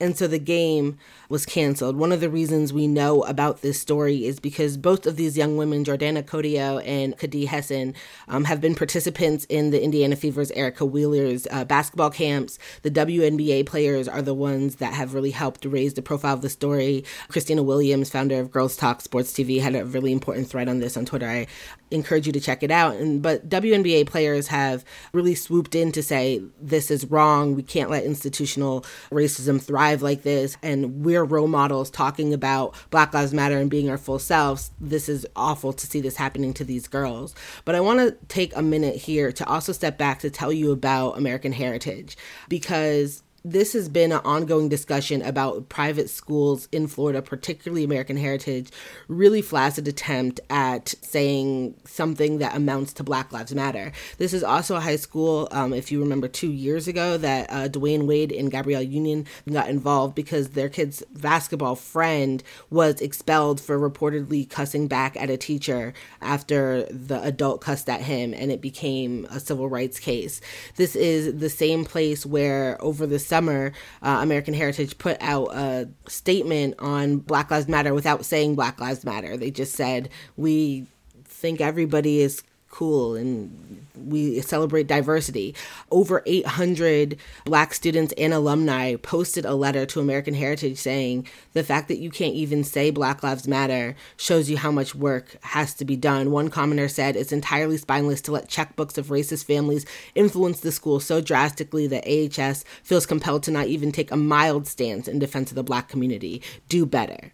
And so the game was canceled. One of the reasons we know about this story is because both of these young women, Jordana Codillo and Kadi Hessen, um, have been participants in the Indiana Fever's Erica Wheeler's uh, basketball camps. The W N B A players are the ones that have really helped raise the profile of the story. Christina Williams, founder of Girls Talk Sports T V, had a really important thread on this on Twitter. I encourage you to check it out. And but W N B A players have really swooped in to say, this is wrong. We can't let institutional racism thrive like this. And we're role models talking about Black Lives Matter and being our full selves. This is awful to see this happening to these girls. But I want to take a minute here to also step back to tell you about American Heritage, because this has been an ongoing discussion about private schools in Florida, particularly American Heritage, really flaccid attempt at saying something that amounts to Black Lives Matter. This is also a high school, um, if you remember two years ago, that uh, Dwayne Wade and Gabrielle Union got involved because their kid's basketball friend was expelled for reportedly cussing back at a teacher after the adult cussed at him, and it became a civil rights case. This is the same place where over the summer, uh, American Heritage put out a statement on Black Lives Matter without saying Black Lives Matter. They just said, we think everybody is cool and we celebrate diversity. Over eight hundred Black students and alumni posted a letter to American Heritage saying, the fact that you can't even say Black Lives Matter shows you how much work has to be done. One commenter said, it's entirely spineless to let checkbooks of racist families influence the school so drastically that A H S feels compelled to not even take a mild stance in defense of the Black community. Do better.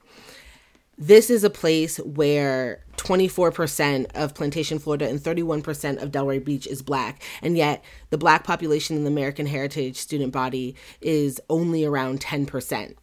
This is a place where twenty-four percent of Plantation, Florida, and thirty-one percent of Delray Beach is Black. And yet the Black population in the American Heritage student body is only around ten percent.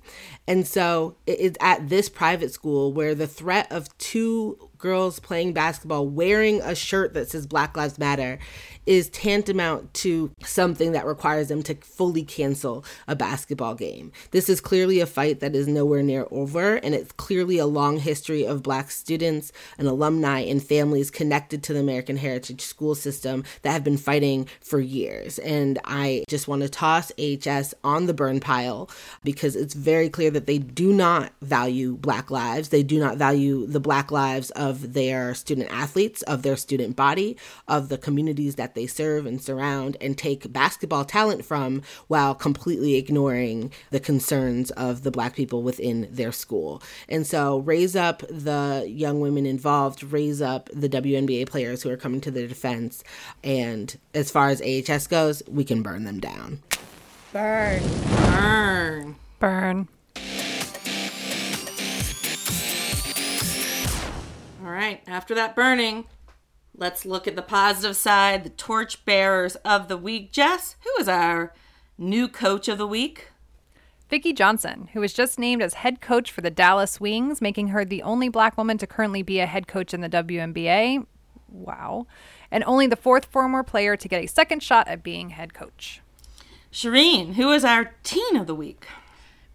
And so it's at this private school where the threat of two girls playing basketball wearing a shirt that says Black Lives Matter is tantamount to something that requires them to fully cancel a basketball game. This is clearly a fight that is nowhere near over, and it's clearly a long history of Black students and alumni and families connected to the American Heritage school system that have been fighting for years. And I just want to toss A H S on the burn pile, because it's very clear that they do not value Black lives. They do not value the Black lives of of their student athletes, of their student body, of the communities that they serve and surround and take basketball talent from, while completely ignoring the concerns of the Black people within their school. And so raise up the young women involved, raise up the W N B A players who are coming to their defense. And as far as A H S goes, we can burn them down. Burn. Burn. Burn. All right, after that burning, let's look at the positive side, the torchbearers of the week. Jess, who is our new coach of the week? Vicki Johnson, who was just named as head coach for the Dallas Wings, making her the only Black woman to currently be a head coach in the W N B A. Wow. And only the fourth former player to get a second shot at being head coach. Shireen, who is our teen of the week?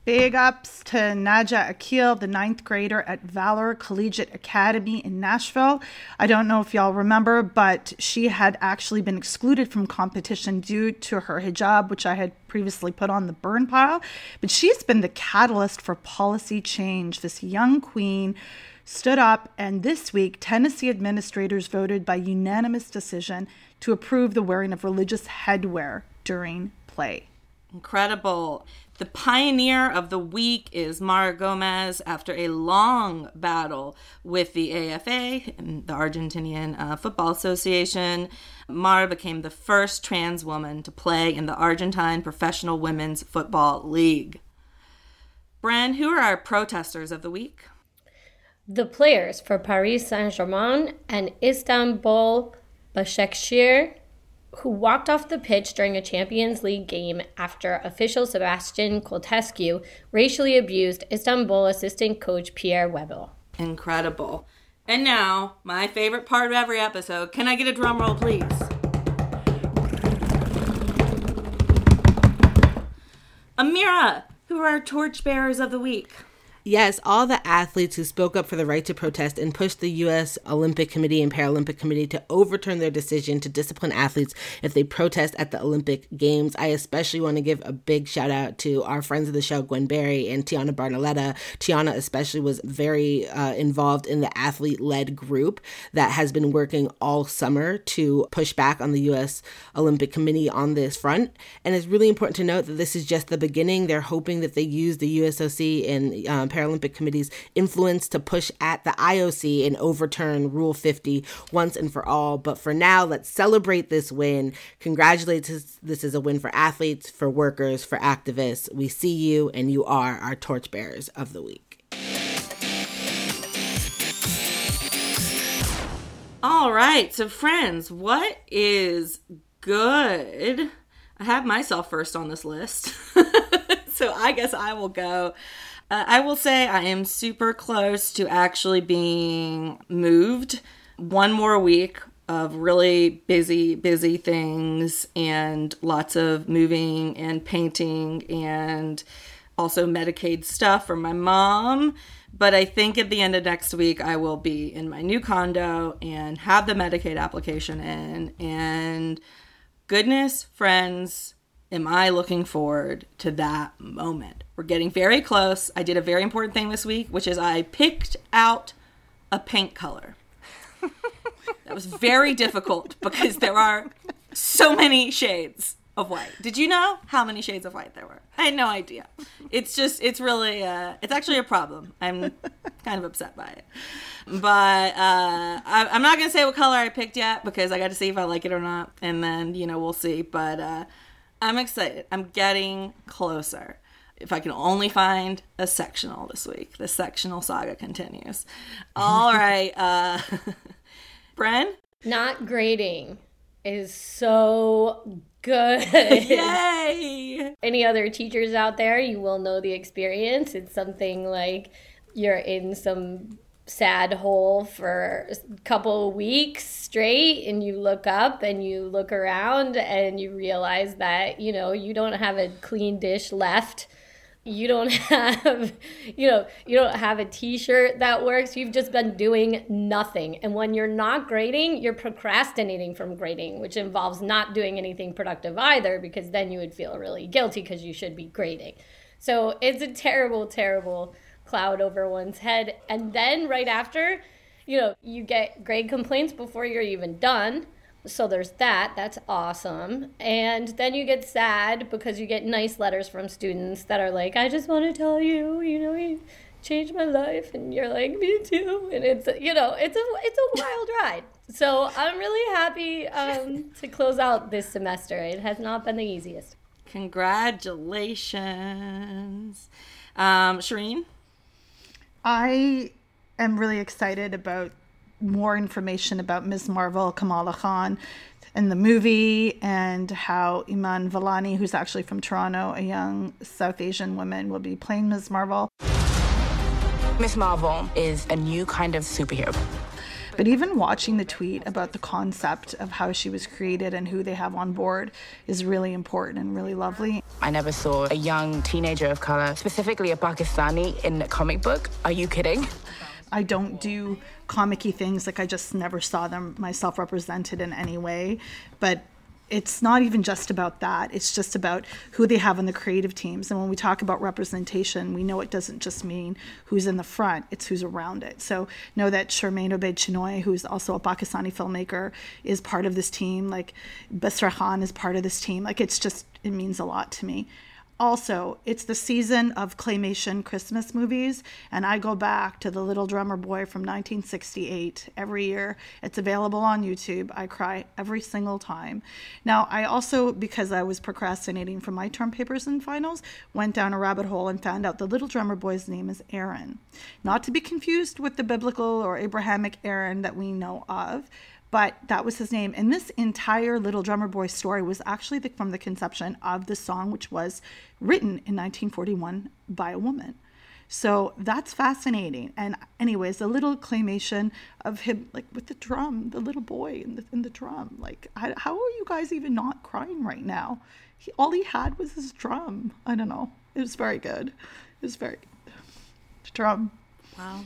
Big ups to Naja Akil, the ninth grader at Valor Collegiate Academy in Nashville. I don't know if y'all remember, but she had actually been excluded from competition due to her hijab, which I had previously put on the burn pile. But she's been the catalyst for policy change. This young queen stood up, and this week, Tennessee administrators voted by unanimous decision to approve the wearing of religious headwear during play. Incredible. The pioneer of the week is Mara Gomez after a long battle with the A F A, the Argentinian uh, Football Association. Mara became the first trans woman to play in the Argentine Professional Women's Football League. Bren, who are our protesters of the week? The players for Paris Saint-Germain and Istanbul Başakşehir, who walked off the pitch during a Champions League game after official Sebastian Coltescu racially abused Istanbul assistant coach Pierre Webel. Incredible. And now, my favorite part of every episode. Can I get a drum roll, please? Amira, who are our torchbearers of the week? Yes, all the athletes who spoke up for the right to protest and pushed the U S Olympic Committee and Paralympic Committee to overturn their decision to discipline athletes if they protest at the Olympic Games. I especially want to give a big shout out to our friends of the show, Gwen Berry and Tiana Bartoletta. Tiana especially was very uh, involved in the athlete-led group that has been working all summer to push back on the U S Olympic Committee on this front. And it's really important to note that this is just the beginning. They're hoping that they use the U S O C and um, Paralympic Committee's influence to push at the I O C and overturn Rule fifty once and for all. But for now, let's celebrate this win. Congratulate us. This is a win for athletes, for workers, for activists. We see you, and you are our torchbearers of the week. All right. So, friends, what is good? I have myself first on this list. So I guess I will go. Uh, I will say I am super close to actually being moved. One more week of really busy, busy things and lots of moving and painting and also Medicaid stuff for my mom. But I think at the end of next week, I will be in my new condo and have the Medicaid application in. And goodness, friends, am I looking forward to that moment. We're getting very close. I did a very important thing this week, which is I picked out a paint color. That was very difficult because there are so many shades of white. Did you know how many shades of white there were? I had no idea. It's just, it's really, uh, it's actually a problem. I'm kind of upset by it. But uh, I, I'm not going to say what color I picked yet because I got to see if I like it or not. And then, you know, we'll see. But uh, I'm excited. I'm getting closer. if I can only find a sectional this week. The sectional saga continues. All right. Uh, Bren? Not grading is so good. Yay! Any other teachers out there, you will know the experience. It's something like you're in some sad hole for a couple of weeks straight, and you look up and you look around and you realize that, you know, you don't have a clean dish left. You don't have, you know, you don't have a t-shirt that works. You've just been doing nothing. And when you're not grading, you're procrastinating from grading, which involves not doing anything productive either, because then you would feel really guilty because you should be grading. So it's a terrible, terrible cloud over one's head. And then right after, you know, you get grade complaints before you're even done. So there's that. That's awesome. And then you get sad because you get nice letters from students that are like, I just want to tell you, you know, you changed my life. And you're like, me too. And it's, you know, it's a, it's a wild ride. So I'm really happy um, to close out this semester. It has not been the easiest. Congratulations. Um, Shireen? I am really excited about more information about Miz Marvel, Kamala Khan, and the movie, and how Iman Vellani, who's actually from Toronto, a young South Asian woman, will be playing Miz Marvel. Miz Marvel is a new kind of superhero. But even watching the tweet about the concept of how she was created and who they have on board is really important and really lovely. I never saw a young teenager of color, specifically a Pakistani, in a comic book. Are you kidding? I don't do comic-y things. Like, I just never saw them myself represented in any way. But it's not even just about that. It's just about who they have on the creative teams. And when we talk about representation, we know it doesn't just mean who's in the front, it's who's around it. So know that Charmaine Obaid-Chinoy, who's also a Pakistani filmmaker, is part of this team. Like, Basra Khan is part of this team. Like, it's just, it means a lot to me. Also, it's the season of claymation Christmas movies, and I go back to The Little Drummer Boy from nineteen sixty-eight every year. It's available on YouTube. I cry every single time. Now, I also, because I was procrastinating from my term papers and finals, went down a rabbit hole and found out The Little Drummer Boy's name is Aaron. Not to be confused with the biblical or Abrahamic Aaron that we know of, but that was his name. And this entire Little Drummer Boy story was actually the, from the conception of the song, which was written in nineteen forty-one by a woman. So that's fascinating. And anyways, the little claymation of him, like with the drum, the little boy in the, in the drum. Like, I, how are you guys even not crying right now? He, all he had was his drum. I don't know. It was very good. It was very good. Drum. Wow.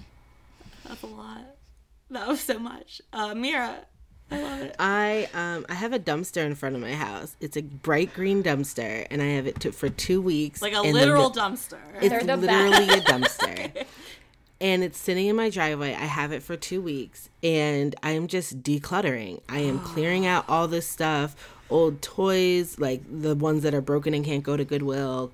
That's a lot. That was so much. Uh, Mira. I love it. I um I have a dumpster in front of my house. It's a bright green dumpster, and I have it to, for two weeks. Like a literal the, dumpster. It's They're the literally best. a dumpster, okay. And it's sitting in my driveway. I have it for two weeks, and I am just decluttering. I am oh. clearing out all this stuff, old toys, like the ones that are broken and can't go to Goodwill.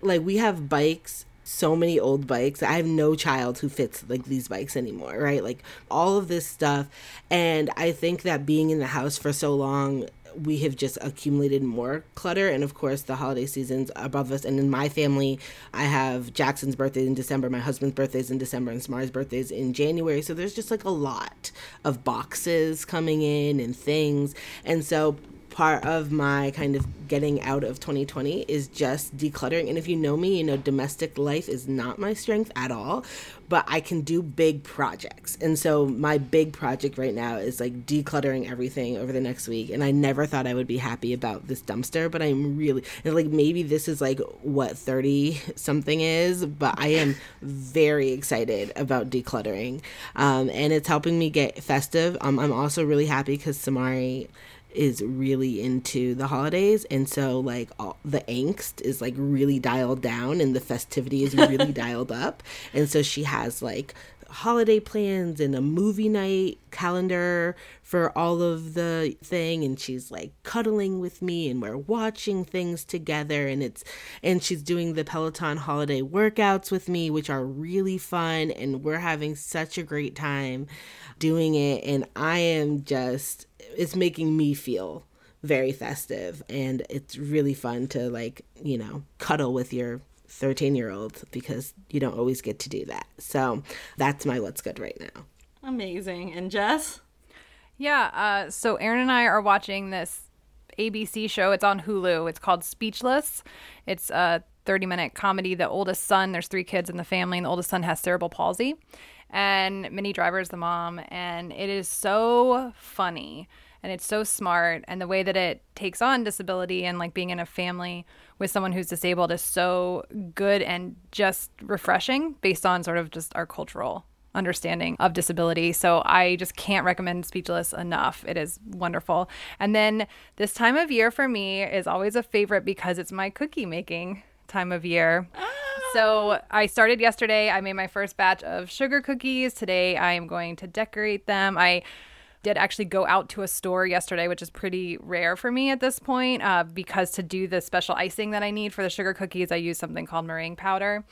Like, we have bikes. So many old bikes. I have no child who fits like these bikes anymore, right? Like, all of this stuff. And I think that being in the house for so long, we have just accumulated more clutter. And of course, the holiday season's above us. And in my family, I have Jackson's birthday in December, my husband's birthday's in December, and Smar's birthday's in January. So there's just like a lot of boxes coming in and things. And so part of my kind of getting out of twenty twenty is just decluttering. And if you know me, you know domestic life is not my strength at all, but I can do big projects. And so my big project right now is like decluttering everything over the next week. And I never thought I would be happy about this dumpster, but I'm really, and like maybe this is like what thirty something is, but I am very excited about decluttering. Um, and it's helping me get festive. Um, I'm also really happy because Samari is really into the holidays, and so like all the angst is like really dialed down and the festivity is really dialed up, and so she has like holiday plans and a movie night calendar for all of the thing, and she's like cuddling with me and we're watching things together, and it's and she's doing the Peloton holiday workouts with me, which are really fun, and we're having such a great time doing it. And I am just, it's making me feel very festive, and it's really fun to like, you know, cuddle with your thirteen-year-olds because you don't always get to do that. So that's my what's good right now. Amazing. And Jess? Yeah. Uh, so Aaron and I are watching this A B C show. It's on Hulu. It's called Speechless. It's a thirty-minute comedy. The oldest son, there's three kids in the family, and the oldest son has cerebral palsy. And Minnie Driver is the mom. And it is so funny. And it's so smart. And the way that it takes on disability and like being in a family with someone who's disabled is so good and just refreshing based on sort of just our cultural understanding of disability. So I just can't recommend Speechless enough. It is wonderful. And then this time of year for me is always a favorite because it's my cookie making time of year. So I started yesterday. I made my first batch of sugar cookies. Today I am going to decorate them. I did actually go out to a store yesterday, which is pretty rare for me at this point, uh, because to do the special icing that I need for the sugar cookies, I use something called meringue powder.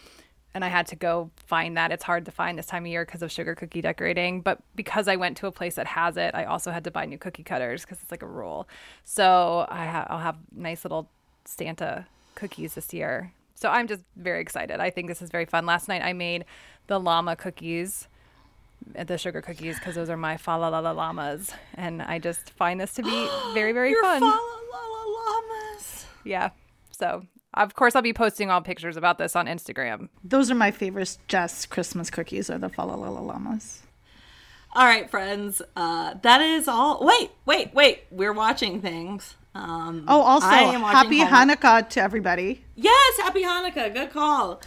And I had to go find that. It's hard to find this time of year because of sugar cookie decorating. But because I went to a place that has it, I also had to buy new cookie cutters because it's like a rule. So I ha- I'll have nice little Santa cookies this year. So I'm just very excited. I think this is very fun. Last night I made the llama cookies, the sugar cookies, because those are my fa la la la llamas. And I just find this to be very, very Your fun. Fa la la la llamas. Yeah. So... Of course, I'll be posting all pictures about this on Instagram. Those are my favorites. Jess Christmas cookies are the Falalala Llamas. All right, friends. Uh, that is all. Wait, wait, wait. We're watching things. Um, oh, also, happy Home- Hanukkah to everybody. Yes, happy Hanukkah. Good call.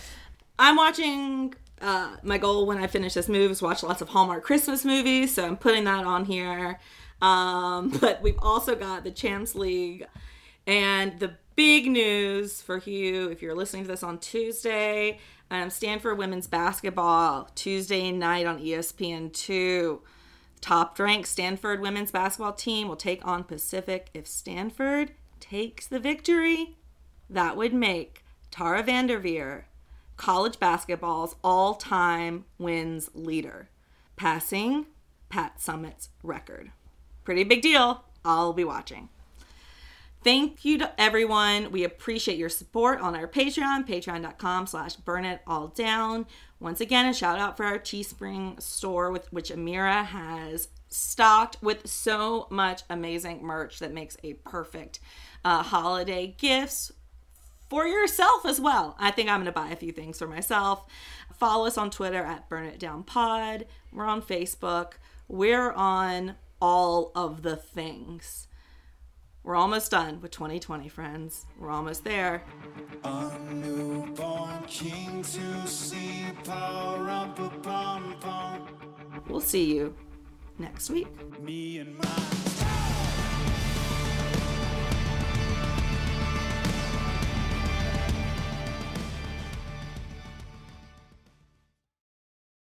I'm watching... Uh, my goal when I finish this move is watch lots of Hallmark Christmas movies, so I'm putting that on here. Um, but we've also got the Champs League and the... Big news for Hugh, if you're listening to this on Tuesday, um, Stanford women's basketball, Tuesday night on E S P N two. Top-ranked Stanford women's basketball team will take on Pacific. If Stanford takes the victory, that would make Tara Vanderveer college basketball's all-time wins leader, passing Pat Summitt's record. Pretty big deal. I'll be watching. Thank you to everyone. We appreciate your support on our Patreon, patreon.com slash burn it all down. Once again, a shout out for our Teespring store, with which Amira has stocked with so much amazing merch that makes a perfect uh, holiday gifts for yourself as well. I think I'm going to buy a few things for myself. Follow us on Twitter at Burn It Down Pod. We're on Facebook. We're on all of the things. We're almost done with twenty twenty, friends. We're almost there. A newborn king to see power up upon. We'll see you next week. Me and my